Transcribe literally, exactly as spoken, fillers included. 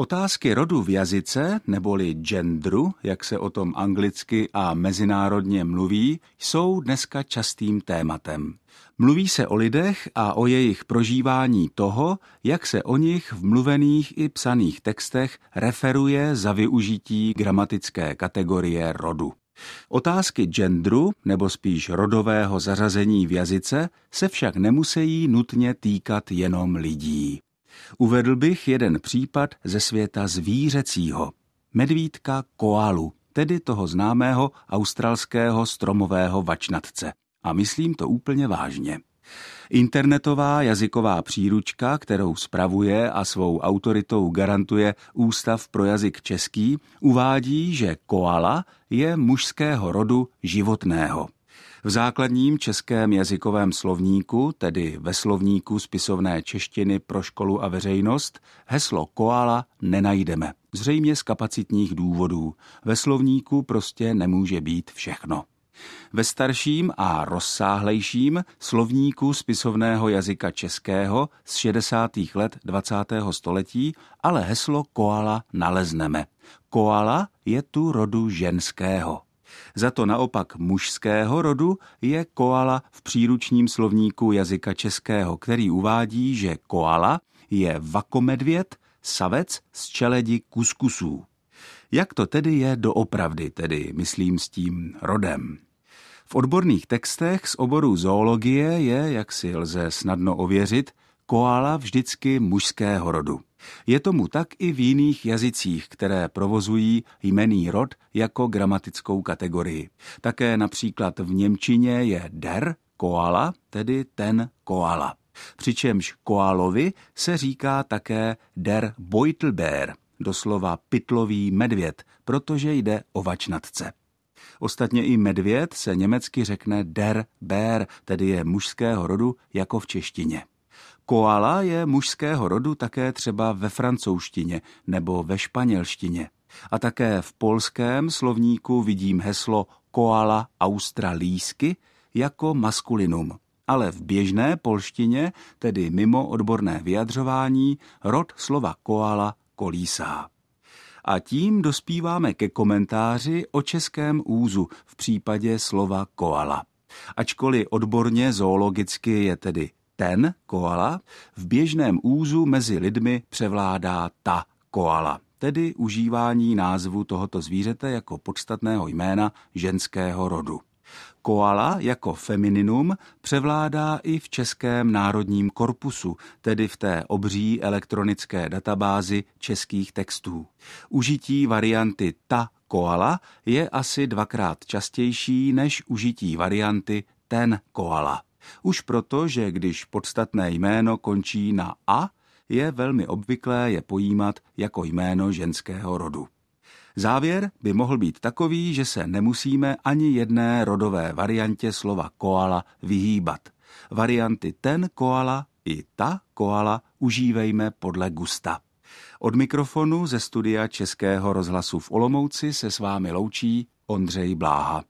Otázky rodu v jazyce, neboli genderu, jak se o tom anglicky a mezinárodně mluví, jsou dneska častým tématem. Mluví se o lidech a o jejich prožívání toho, jak se o nich v mluvených i psaných textech referuje za využití gramatické kategorie rodu. Otázky genderu, nebo spíš rodového zařazení v jazyce, se však nemusejí nutně týkat jenom lidí. Uvedl bych jeden případ ze světa zvířecího. Medvídka koalu, tedy toho známého australského stromového vačnatce. A myslím to úplně vážně. Internetová jazyková příručka, kterou spravuje a svou autoritou garantuje Ústav pro jazyk český, uvádí, že koala je mužského rodu životného. V základním českém jazykovém slovníku, tedy ve slovníku spisovné češtiny pro školu a veřejnost, heslo koala nenajdeme. Zřejmě z kapacitních důvodů. Ve slovníku prostě nemůže být všechno. Ve starším a rozsáhlejším slovníku spisovného jazyka českého z šedesátých let dvacátého století ale heslo koala nalezneme. Koala je tu rodu ženského. Za to naopak mužského rodu je koala v příručním slovníku jazyka českého, který uvádí, že koala je vakomedvěd, savec z čeledi kuskusů. Jak to tedy je doopravdy, tedy myslím s tím rodem? V odborných textech z oboru zoologie je, jak si lze snadno ověřit, koala vždycky mužského rodu. Je tomu tak i v jiných jazycích, které provozují jmenný rod jako gramatickou kategorii. Také například v němčině je der koala, tedy ten koala. Přičemž koalovi se říká také der Beutelbär, doslova pytlový medvěd, protože jde o vačnatce. Ostatně i medvěd se německy řekne der Bär, tedy je mužského rodu jako v češtině. Koala je mužského rodu také třeba ve francouzštině nebo ve španělštině. A také v polském slovníku vidím heslo koala australijsky jako maskulinum. Ale v běžné polštině, tedy mimo odborné vyjadřování, rod slova koala kolísá. A tím dospíváme ke komentáři o českém úzu v případě slova koala. Ačkoliv odborně zoologicky je tedy ten koala, v běžném úzu mezi lidmi převládá ta koala, tedy užívání názvu tohoto zvířete jako podstatného jména ženského rodu. Koala jako femininum převládá i v Českém národním korpusu, tedy v té obří elektronické databázi českých textů. Užití varianty ta koala je asi dvakrát častější než užití varianty ten koala. Už proto, že když podstatné jméno končí na a, je velmi obvyklé je pojímat jako jméno ženského rodu. Závěr by mohl být takový, že se nemusíme ani jedné rodové variantě slova koala vyhýbat. Varianty ten koala i ta koala užívejme podle gusta. Od mikrofonu ze studia Českého rozhlasu v Olomouci se s vámi loučí Ondřej Bláha.